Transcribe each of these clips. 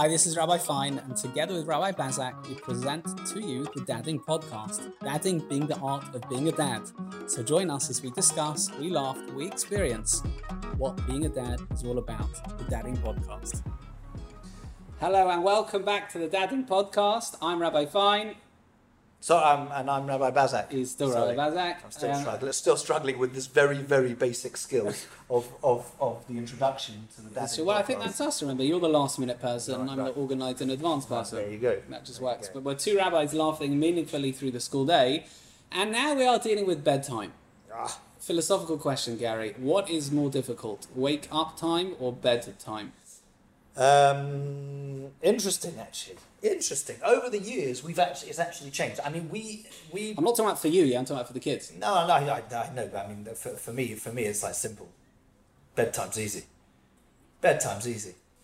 Hi, this is Rabbi Fine, and together with Rabbi Bazak, we present to you the Dadding Podcast. Dadding being the art of being a dad. So join us as we discuss, we laugh, we experience what being a dad is all about. The Dadding Podcast. Hello and welcome back to the Dadding Podcast. I'm Rabbi Fine. So I'm Rabbi Bazak. He's still Rabbi Bazak. I'm still struggling with this very, very basic skill of the introduction to the dadding. Well, I think that's us, remember. You're the last-minute person, and I'm the organised and advanced person. There you go. That just works. But we're two rabbis laughing meaningfully through the school day, and now we are dealing with bedtime. Philosophical question, Gary. What is more difficult, wake-up time or bedtime? Interesting. Over the years, it's actually changed. I mean, we. I'm not talking about for you. Yeah, I'm talking about for the kids. No, I know. But I mean, for me, it's like simple. Bedtime's easy.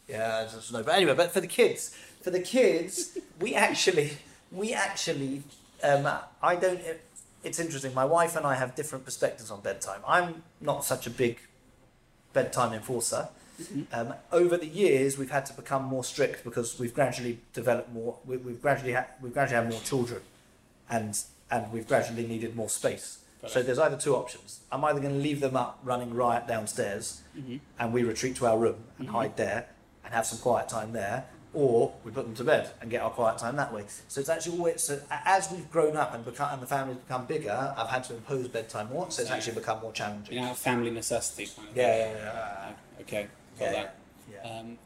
Yeah, I just know. But anyway, but for the kids, we actually. I don't. It's interesting. My wife and I have different perspectives on bedtime. I'm not such a big bedtime enforcer. Mm-hmm. Over the years, we've had to become more strict because we've gradually developed more. We've gradually had more children, and we've gradually needed more space. Right. So there's either two options. I'm either going to leave them up running riot downstairs, mm-hmm. and we retreat to our room and mm-hmm. hide there and have some quiet time there, or we put them to bed and get our quiet time that way. So it's actually always. So as we've grown up and the family's become bigger, I've had to impose bedtime more. So it's actually become more challenging. You know, family necessity. Kind of Okay. Yeah.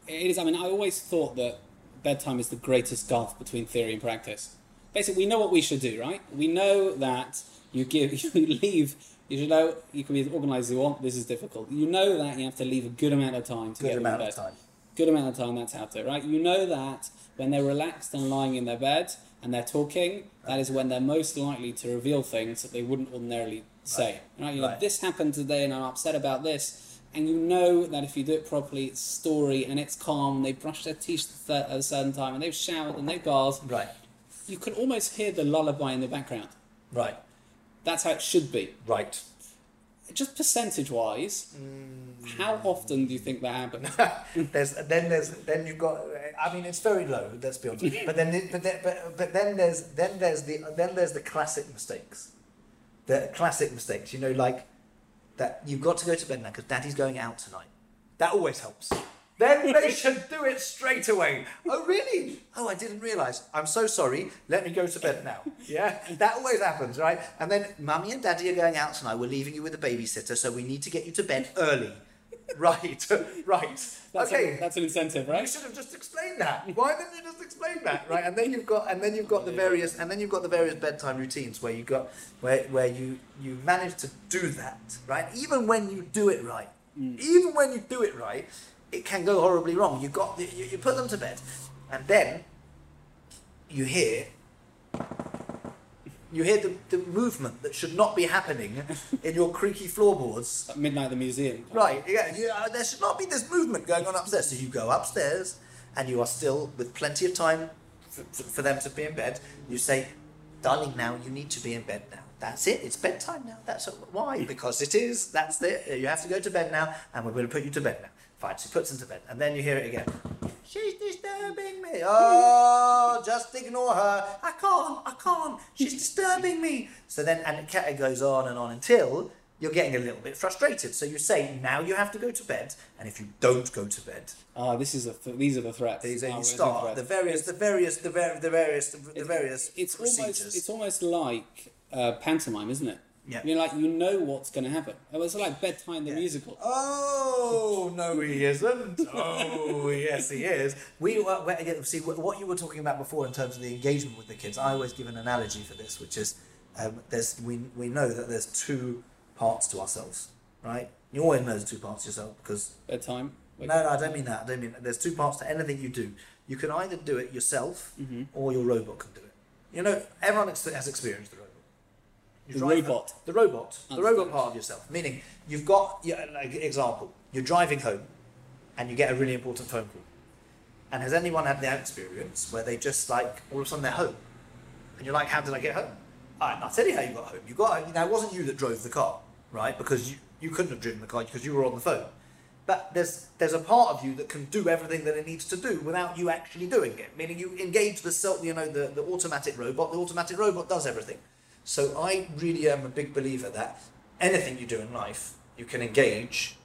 It is. I mean, I always thought that bedtime is the greatest gulf between theory and practice. Basically, we know what we should do, right? We know that you leave. You know, you can be as organised as you want. This is difficult. You know that you have to leave a good amount of time to get them in bed. That's how to, right? You know that when they're relaxed and lying in their bed and they're talking, that is when they're most likely to reveal things that they wouldn't ordinarily say. Right? You're like, this happened today, and I'm upset about this. And you know that if you do it properly, it's story and it's calm. They brush their teeth at a certain time and they've showered and they've bathed. Right. You can almost hear the lullaby in the background. Right. That's how it should be. Right. Just percentage-wise, how often do you think that happens? Then you've got. I mean, it's very low. Let's be honest. But then there's the classic mistakes. The classic mistakes. You know, like. That you've got to go to bed now because Daddy's going out tonight. That always helps. Then they should do it straight away. Oh, really? Oh, I didn't realise. I'm so sorry. Let me go to bed now. Yeah? That always happens, right? And then Mummy and Daddy are going out tonight. We're leaving you with a babysitter, so we need to get you to bed early. Right. That's an incentive, right? You should have just explained that. Why didn't you just explain that, right? And then you've got the various bedtime routines where you manage to do that, right? Even when you do it right, it can go horribly wrong. You put them to bed, and then you hear the movement that should not be happening in your creaky floorboards. At midnight at the museum. Right, yeah. There should not be this movement going on upstairs. So you go upstairs and you are still with plenty of time for them to be in bed. You say, darling, now you need to be in bed now. That's it. It's bedtime now. That's why? Because it is. That's it. You have to go to bed now and we're going to put you to bed now. Fine, she puts him to bed. And then you hear it again. She's disturbing me. Oh, just ignore her. I can't. She's disturbing me. So then, it goes on until you're getting a little bit frustrated. So you say, now you have to go to bed. And if you don't go to bed, these are the threats. These are the various procedures. It's almost like pantomime, isn't it? Yeah. You're like, you know what's going to happen. It was like Bedtime the Musical. Oh, no, he isn't. Oh, yes, he is. See, what you were talking about before in terms of the engagement with the kids, I always give an analogy for this, which is we know that there's two parts to ourselves, right? You always know there's two parts to yourself because... Bedtime? No, I don't mean that. I don't mean that. There's two parts to anything you do. You can either do it yourself mm-hmm. or your robot can do it. You know, everyone has experienced the robot. The robot part of yourself. Meaning, you've got, like example, you're driving home and you get a really important phone call. And has anyone had that experience where they just like, all of a sudden they're home? And you're like, how did I get home? All right, I'll tell you how you got home. You got home, now it wasn't you that drove the car, right? Because you couldn't have driven the car because you were on the phone. But there's a part of you that can do everything that it needs to do without you actually doing it. Meaning you engage the self, you know, the automatic robot. The automatic robot does everything. So I really am a big believer that anything you do in life, you can engage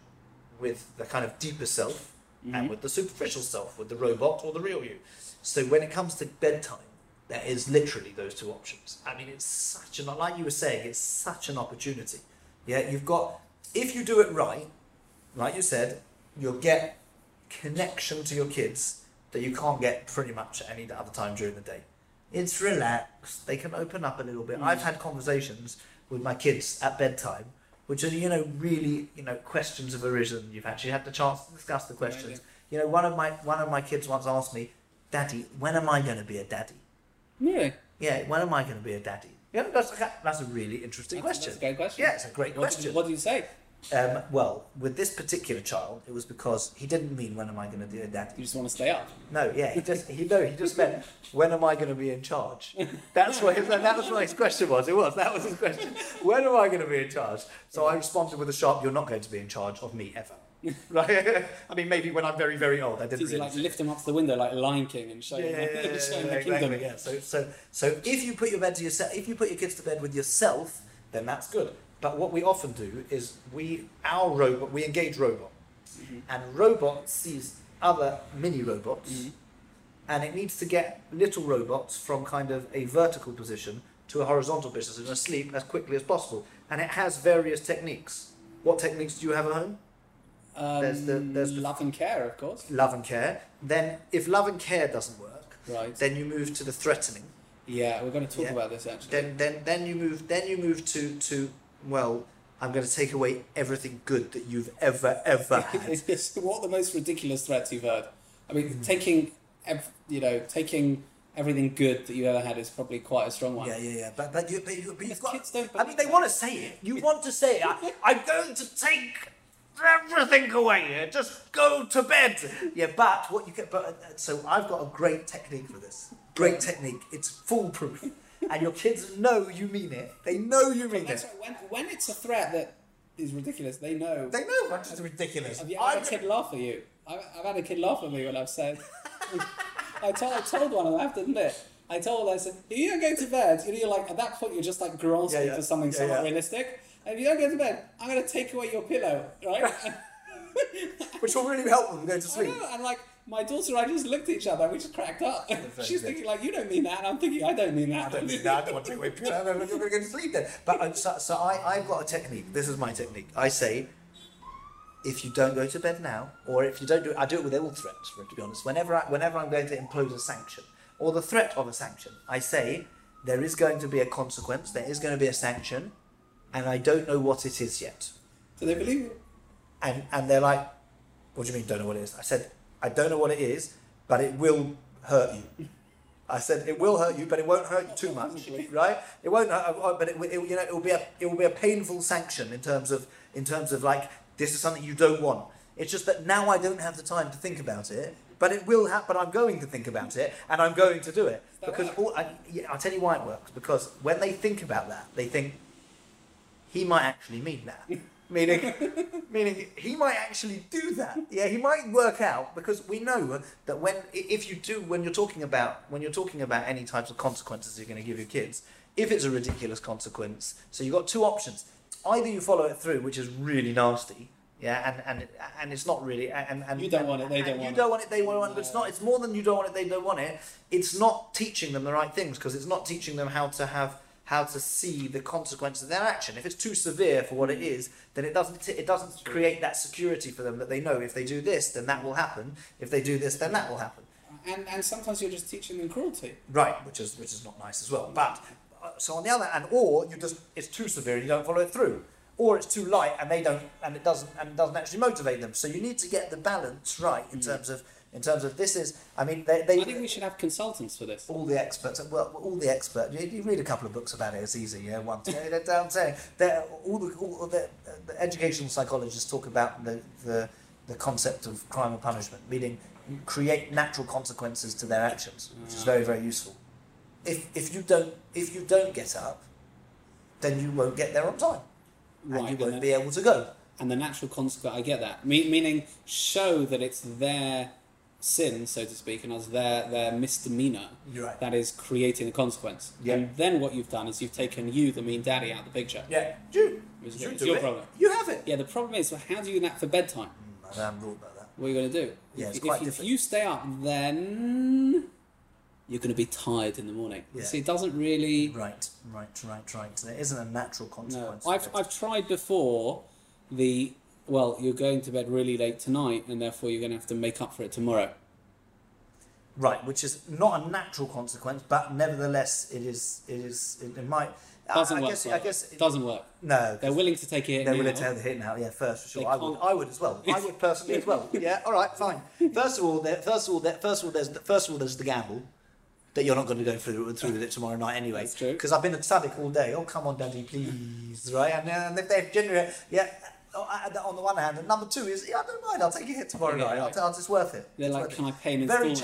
with the kind of deeper self mm-hmm. and with the superficial self, with the robot or the real you. So when it comes to bedtime, there is literally those two options. I mean, it's such an, like you were saying, it's such an opportunity. Yeah, you've got, if you do it right, like you said, you'll get connection to your kids that you can't get pretty much at any other time during the day. It's relaxed. They can open up a little bit. Mm. I've had conversations with my kids at bedtime, which are, you know, really, you know, questions have arisen. You've actually had the chance to discuss the questions. Yeah, yeah. You know, one of my kids once asked me, "Daddy, when am I going to be a daddy?" Yeah. Yeah, when am I going to be a daddy? Yeah, that's a really interesting question. That's a great question. Yeah, it's a great question. What do you say? Well, with this particular child, it was because he didn't mean when am I going to do that. You just want to stay up. No, yeah, he just meant when am I going to be in charge. That was what his question was. That was his question. When am I going to be in charge? So I responded with a sharp, "You're not going to be in charge of me ever." Right? I mean, maybe when I'm very, very old, I didn't. So you really like lift him up to the window like Lion King and show him the kingdom. Yeah. So if you put your bed to yourself, if you put your kids to bed with yourself, then that's good. But what we often do is we engage robot, mm-hmm. and robot sees other mini robots, mm-hmm. and it needs to get little robots from kind of a vertical position to a horizontal position and asleep as quickly as possible. And it has various techniques. What techniques do you have at home? There's the love and care, of course. Love and care. Then if love and care doesn't work, right. Then you move to the threatening. Yeah, we're going to talk about this actually. Then you move to well, I'm going to take away everything good that you've ever had. What the most ridiculous threats you've heard? I mean, taking everything good that you ever had is probably quite a strong one. Yeah. But you've got kids don't. I mean, they want to say it. You want to say it. I'm going to take everything away. Yeah? Just go to bed. Yeah, but what you get? So I've got a great technique for this. Great technique. It's foolproof. And your kids know you mean it. They know you mean it. Right. When it's a threat that is ridiculous, they know. They know when it's ridiculous. Have you had a kid laugh at you? I've had a kid laugh at me when I've said... I told one, and I have to admit, I said, if you don't go to bed, you're like, at that point, you're just like grasping for something somewhat realistic. And if you don't go to bed, I'm going to take away your pillow, right? Which will really help them go to sleep. I know, and like... My daughter and I just looked at each other and we just cracked up. She's thinking like, you don't mean that, and I'm thinking, I don't mean that. I don't want to take away pillow. I'm not going to go to sleep then. But I've got a technique. This is my technique. I say, if you don't go to bed now, or if you don't do it, I do it with all threats, to be honest. Whenever I'm going to impose a sanction, or the threat of a sanction, I say, there is going to be a consequence, there is going to be a sanction, and I don't know what it is yet. So they believe it? And they're like, what do you mean, don't know what it is? I said, I don't know what it is, but it will hurt you. I said it will hurt you, but it won't hurt you too much, right? It won't hurt, but it will be a painful sanction in terms of like this is something you don't want. It's just that now I don't have the time to think about it, but it will happen. But I'm going to think about it, and I'm going to do it because I'll tell you why it works. Because when they think about that, they think he might actually mean that. Meaning, he might actually do that. Yeah, he might work out because we know that when you're talking about any types of consequences you're going to give your kids, if it's a ridiculous consequence, so you've got two options. Either you follow it through, which is really nasty, and it's not really and you don't want it, they don't want it. You don't want it, they want it. But it's more than you don't want it, they don't want it. It's not teaching them the right things because it's not teaching them how to see the consequence of their action. If it's too severe for what it is, then it doesn't create that security for them that they know if they do this, then that will happen. If they do this, then that will happen. And sometimes you're just teaching them cruelty. Right, which is not nice as well. But so on the other hand, or it's too severe and you don't follow it through, or it's too light and it doesn't actually motivate them. So you need to get the balance right in terms of this is, I mean, they I think we should have consultants for this. All the experts, you read a couple of books about it, it's easy, yeah, one, two, I'm saying, all the educational psychologists talk about the concept of crime and punishment, meaning you create natural consequences to their actions, which is very, very useful. If you don't get up, then you won't get there on time, and you won't be able to go. and the natural consequence, I get that. Meaning, show that it's their sin, so to speak, and as their misdemeanor, right, that is creating a consequence. Yeah. And then what you've done is you've taken you, the mean daddy, out of the picture. Yeah, it's your problem. You have it. Yeah, the problem is, well, how do you nap for bedtime? I haven't thought about that. What are you going to do? Yeah, if you stay up, then you're going to be tired in the morning. Yeah. See, it doesn't really... Right. There isn't a natural consequence. No, I've tried before the... Well, you're going to bed really late tonight, and therefore you're going to have to make up for it tomorrow. Right, which is not a natural consequence, but nevertheless, it might. I guess it doesn't work. No, they're willing to take it. They're willing to take the hit now. Yeah, first for sure. I would as well. I would personally as well. Yeah. All right. Fine. First of all, there's the gamble that you're not going to go through with it tomorrow night anyway. That's true. Because I've been a tzaddik all day. Oh, come on, Daddy, please. Right. And if they generate, yeah. On the one hand, and number two is, yeah, I don't mind, I'll take a hit tomorrow night, right. It's worth it. They're like, can I pay an installment?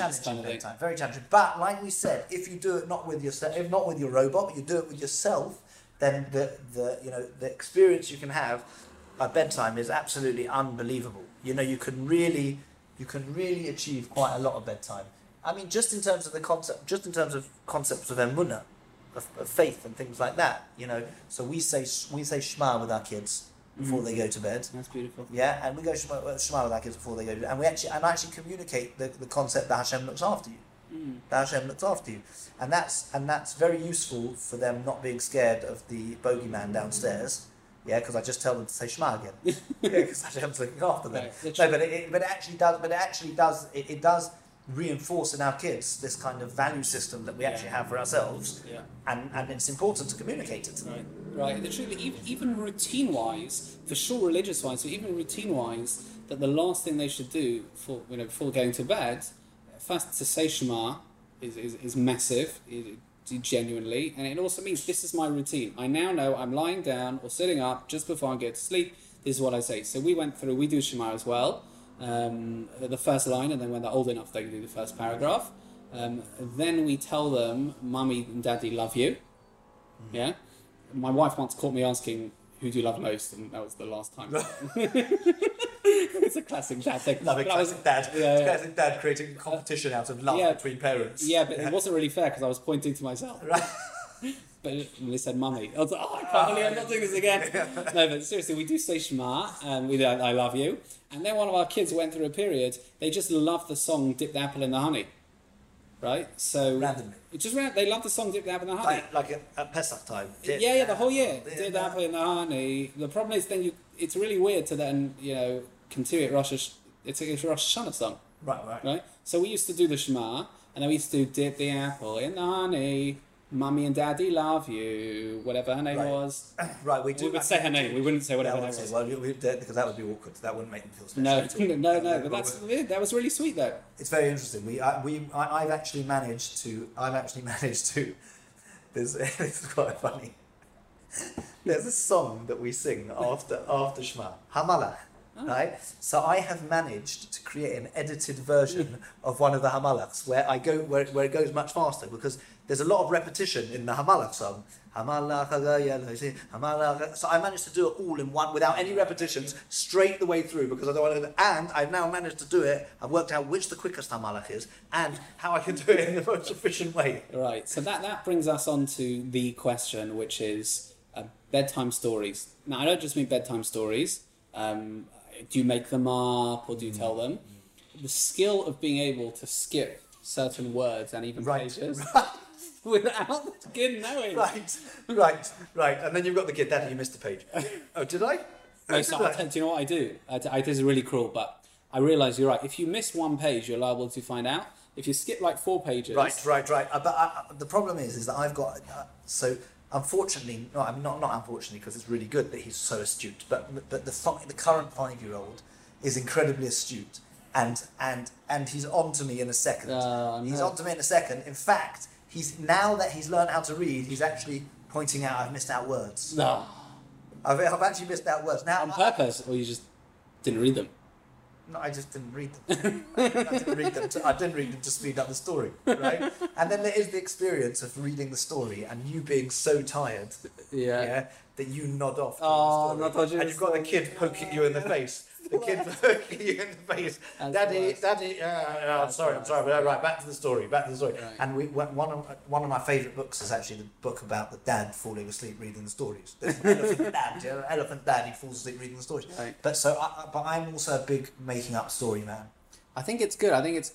Very challenging. But like we said, if you do it not with yourself, if not with your robot, but you do it with yourself, then the experience you can have at bedtime is absolutely unbelievable. You know, you can really achieve quite a lot of bedtime. I mean, just in terms of concepts of emunah, of faith and things like that. You know, so we say Shema with our kids before they go to bed. That's beautiful. Yeah, and we go Shema with our kids before they go to bed. And I actually communicate the concept that Hashem looks after you. That Hashem looks after you. And that's very useful for them not being scared of the bogeyman downstairs. Yeah, because I just tell them to say Shema again. Yeah, because Hashem's looking after them. Right, no, but it actually does reinforce in our kids this kind of value system that we actually have for ourselves. Yeah. And it's important to communicate it to them. Right. Right, the truth, even routine-wise, for sure, religious-wise, but even routine-wise, that the last thing they should do before going to bed, first to say Shema is massive, genuinely, and it also means this is my routine. I now know I'm lying down or sitting up just before I go to sleep. This is what I say. So we do Shema as well, the first line, and then when they're old enough, they can do the first paragraph. Then we tell them, Mummy and Daddy love you. Yeah. My wife once caught me asking, who do you love most? And that was the last time. It's a classic dad thing. Classic dad creating a competition out of love between parents. Yeah, but it wasn't really fair because I was pointing to myself. Right. But they said Mummy. I was like, I can't believe I'm not doing this again. No, but seriously, we do say Shema, and we do I love you. And then one of our kids went through a period, they just loved the song Dip the Apple in the Honey. Right, so randomly, they love the song "Dip the Apple in the Honey," like at Pesach time. Yeah, the whole year. Dip the Apple in the Honey. The problem is, then it's really weird to then continue it. It's a Rosh Hashanah song. Right. So we used to do the Shema, and then we used to do "Dip the Apple in the Honey." Mummy and Daddy love you, whatever her name was. Right, we would say her name. We wouldn't say whatever her name was. Well, because that would be awkward. That wouldn't make them feel special. No. But that was really sweet, though. It's very interesting. I've actually managed to. This is quite funny. There's a song that we sing after Shema, Hamalah. Right? So I have managed to create an edited version of one of the Hamalachs where it goes much faster, because there's a lot of repetition in the Hamalach song. So I managed to do it all in one without any repetitions straight the way through, because I don't want to, and I've now managed to do it. I've worked out which the quickest Hamalach is and how I can do it in the most efficient way. Right. So that brings us on to the question, which is bedtime stories. Now, I don't just mean bedtime stories. Do you make them up, or do you tell them? The skill of being able to skip certain words and even pages without the kid knowing. Right. And then you've got the kid, Daddy, you missed the page. Oh, did I? Do you know what I do? It is really cruel, but I realise you're right. If you miss one page, you're liable to find out. If you skip like 4 pages... Right. But the problem is that I've got... Unfortunately, not unfortunately, because it's really good that he's so astute. But the current 5-year-old is incredibly astute, and he's on to me in a second. In fact, he's now that he's learned how to read, he's actually pointing out I've missed out words. No, I've actually missed out words now on purpose, or you just didn't read them. No, I just didn't read them. I didn't read them to speed up the story, right? And then there is the experience of reading the story and you being so tired, yeah that you nod off. Oh, the story. And you've got the kid poking you in the face. The kid poking you in the face. Daddy. I'm sorry. Right, back to the story. Right. And one of my favourite books is actually the book about the dad falling asleep reading the stories. Elephant dad, he falls asleep reading the stories. Right. But I'm also a big making up story man. I think it's good. I think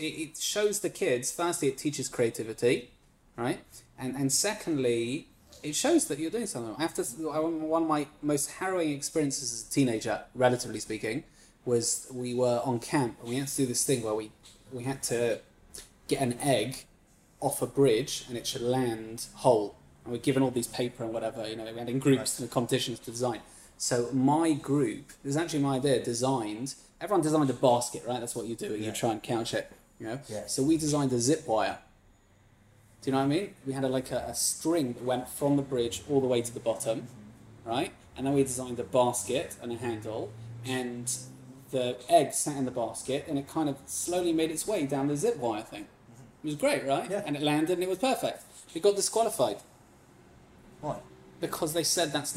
it shows the kids. Firstly, it teaches creativity, right? And secondly, it shows that you're doing something. One of my most harrowing experiences as a teenager, relatively speaking, was we were on camp and we had to do this thing where we had to get an egg off a bridge and it should land whole. And we're given all these paper and whatever, we had in groups and competitions to design. So my group, this is actually my idea, everyone designed a basket, right? That's what you do, and you try and couch it, Yeah. So we designed a zip wire. Do you know what I mean? We had a string that went from the bridge all the way to the bottom, right? And then we designed a basket and a handle, and the egg sat in the basket, and it kind of slowly made its way down the zip wire thing. It was great, right? Yeah. And it landed, and it was perfect. It got disqualified. Why? Because they said that's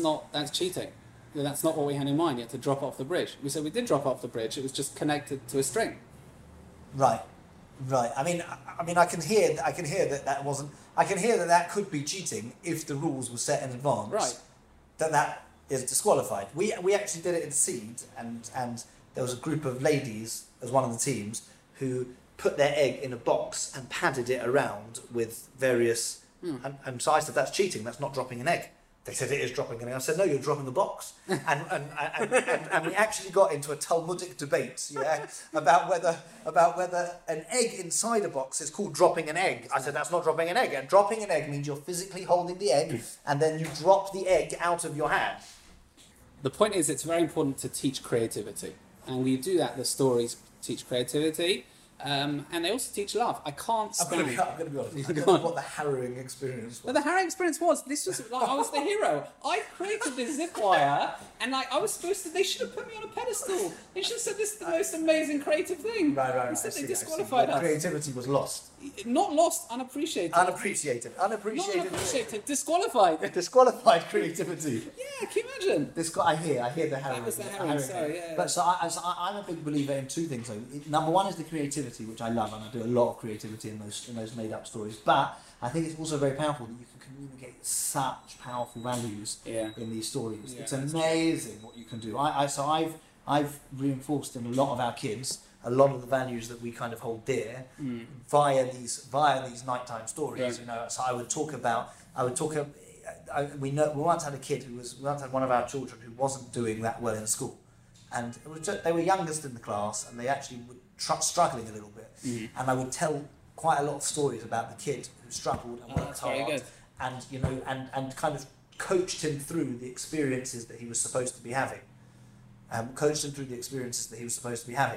cheating. That's not what we had in mind. You had to drop off the bridge. We said we did drop off the bridge. It was just connected to a string. Right. I mean, I can hear that wasn't. I can hear that could be cheating if the rules were set in advance. Right. That is disqualified. We actually did it in Seed, and there was a group of ladies as one of the teams who put their egg in a box and padded it around with various. And so I said that's cheating. That's not dropping an egg. They said it is dropping an egg. I said no, you're dropping the box. And we actually got into a Talmudic debate, about whether an egg inside a box is called dropping an egg. I said that's not dropping an egg. And dropping an egg means you're physically holding the egg, and then you drop the egg out of your hand. The point is, it's very important to teach creativity, and we do that. The stories teach creativity. And they also teach love. I can't stand... I'm going to be honest. I don't know what the harrowing experience was. But the harrowing experience was, I was the hero. I created this zip wire, and I was supposed to... They should have put me on a pedestal. They should have said this is the most amazing creative thing. Right. Instead they disqualified us. Creativity was lost. Not lost, unappreciated. Unappreciated. Disqualified creativity. Yeah, can you imagine? I hear the harrowing. That was the harrowing, yeah. But I'm a big believer in two things. Number one is the creativity, which I love, and I do a lot of creativity in those made-up stories. But I think it's also very powerful that you can communicate such powerful values in these stories. Yeah, it's amazing what you can do. I've reinforced in a lot of our kids a lot of the values that we kind of hold dear via these nighttime stories. Yeah. So we once had a kid we once had one of our children who wasn't doing that well in school, and they were youngest in the class, and they actually would. Struggling a little bit, and I would tell quite a lot of stories about the kid who struggled and worked hard, and and kind of coached him through the experiences that he was supposed to be having.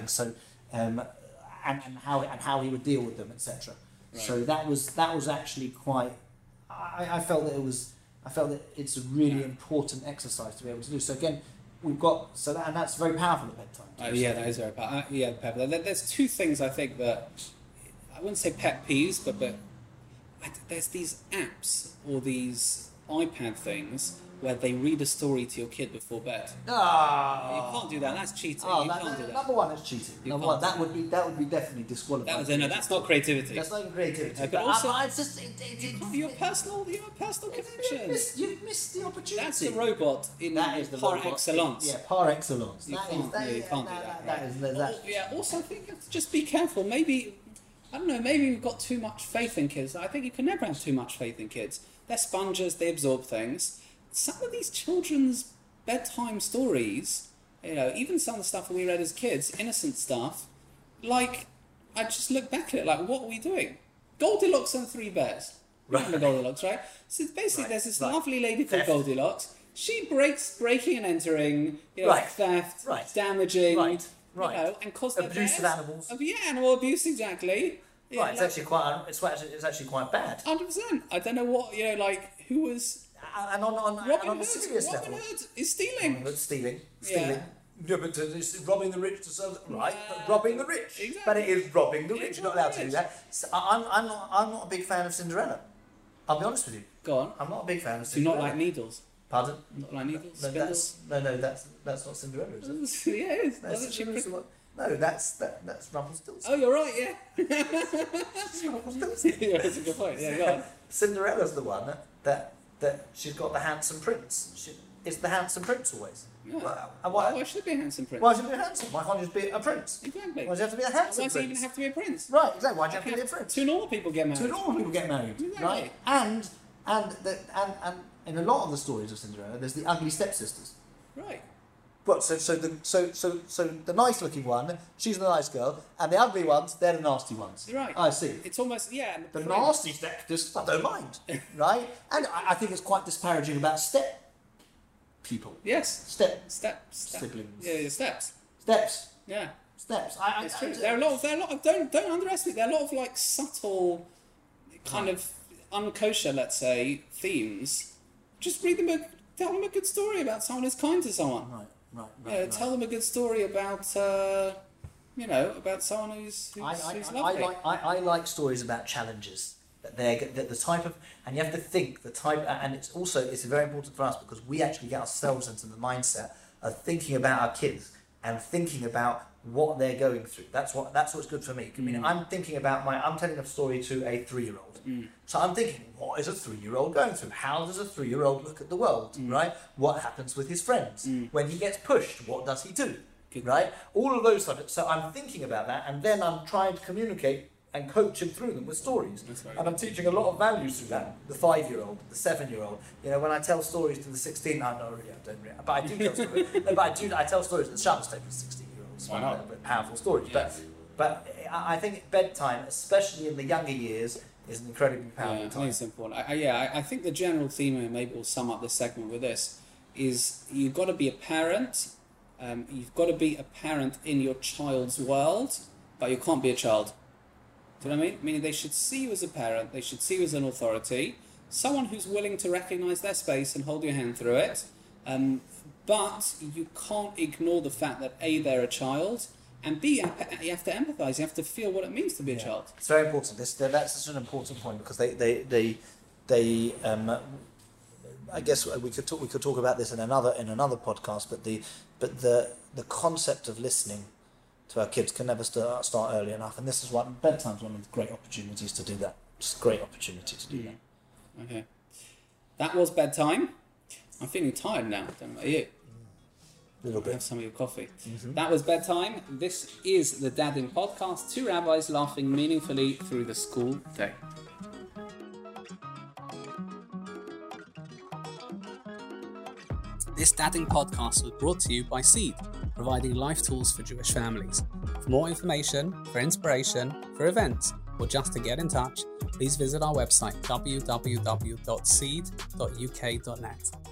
So, and how he would deal with them, etc. Right. So that was actually quite. I felt that it's a really important exercise to be able to do. So again. That's very powerful at bedtime. That is very powerful. Powerful. There's two things I think that I wouldn't say pet peeves, but there's these apps or these iPad things where they read a story to your kid before bed. You can't do that. That's cheating. Number one, that's cheating. That would be definitely disqualified. That's not creativity. That's not creativity. But also, it's just your personal connections. You've missed the opportunity. That's the robot par excellence. Yeah, par excellence. You can't do that. Also, I think you have to just be careful. Maybe we've got too much faith in kids. I think you can never have too much faith in kids. They're sponges. They absorb things. Some of these children's bedtime stories, even some of the stuff that we read as kids, innocent stuff, I just look back at it what are we doing? Goldilocks and Three Bears. Right. Remember Goldilocks, right? So basically there's this lovely lady called Goldilocks. She breaks breaking and entering, theft, damaging, and causing abusive animals. Animal abuse, exactly. It's actually quite bad. 100%. I don't know what, who was... And on a serious level, Robin Hood is stealing. No, but it's robbing the rich to serve, right? Robbing the rich. Exactly. But it is robbing the rich. You're not allowed to do that. So I'm not a big fan of Cinderella. I'll be honest with you. Go on. I'm not a big fan of Cinderella. Do you not like needles? Pardon? Not like needles? No, that's not Cinderella, is it? Yeah, it is. No, that's Rumpelstiltskin. Oh, you're right, yeah. It's Rumpelstiltskin. Yeah, that's a good point. Yeah, go on. Cinderella's the one that she's got the handsome prince. It's the handsome prince always. Yeah. Why should it be a handsome prince? Why should it be handsome? Why can't you just be a prince? Exactly. Why do you have to be a handsome prince? Why do you even have to be a prince? Right, exactly. Why do you have to be a prince? Two normal people get married. Exactly. Right? And in a lot of the stories of Cinderella, there's the ugly stepsisters. Right. Well, so the nice looking one, she's the nice girl, and the ugly ones, they're the nasty ones. Right. I see. It's almost, yeah. The nasty stepsisters, I don't mind. Right? And I think it's quite disparaging about step people. Yes. Step. Siblings. Yeah, steps. Yeah. Steps. It's true. There are a lot of don't underestimate. There are a lot of like subtle, kind of unkosher, let's say, themes. Just read them tell them a good story about someone who's kind to someone. Right. Yeah, tell them a good story about, about someone who's lovely. I like stories about challenges. And it's very important for us because we actually get ourselves into the mindset of thinking about our kids and thinking about what they're going through. That's what's good for me. I mean, I'm telling a story to a 3-year-old. Mm. So I'm thinking, what is a 3-year-old going through? How does a 3-year-old look at the world, right? What happens with his friends? Mm. When he gets pushed, what does he do, right? All of those subjects. So I'm thinking about that, and then I'm trying to communicate and coach him through them with stories. And I'm teaching a lot of values through that. The 5-year-old, the 7-year-old. You know, when I tell stories to the 16, I tell stories at the Shabbos table to 16-year-olds. Why not? But powerful stories. Yes. But I think bedtime, especially in the younger years, is an incredibly powerful time. It's important. I think the general theme, and maybe we'll sum up this segment with this, is you've got to be a parent. You've got to be a parent in your child's world, but you can't be a child. Do you know what I mean? Meaning they should see you as a parent, they should see you as an authority, someone who's willing to recognise their space and hold your hand through it, but you can't ignore the fact that A, they're a child, and B, you have to empathise, you have to feel what it means to be a child. It's very important. That's such an important point because they I guess we could talk about this in another podcast, but the concept of listening to our kids can never start early enough, and this is why bedtime's one of the great opportunities to do that. Just great opportunity to do that. Okay, that was bedtime. I'm feeling tired now. I don't know about you. A little bit. Have some of your coffee. Mm-hmm. That was bedtime. This is the Dadding Podcast. Two rabbis laughing meaningfully through the school day. This Dadding Podcast was brought to you by Seed, providing life tools for Jewish families. For more information, for inspiration, for events, or just to get in touch, please visit our website www.seed.uk.net.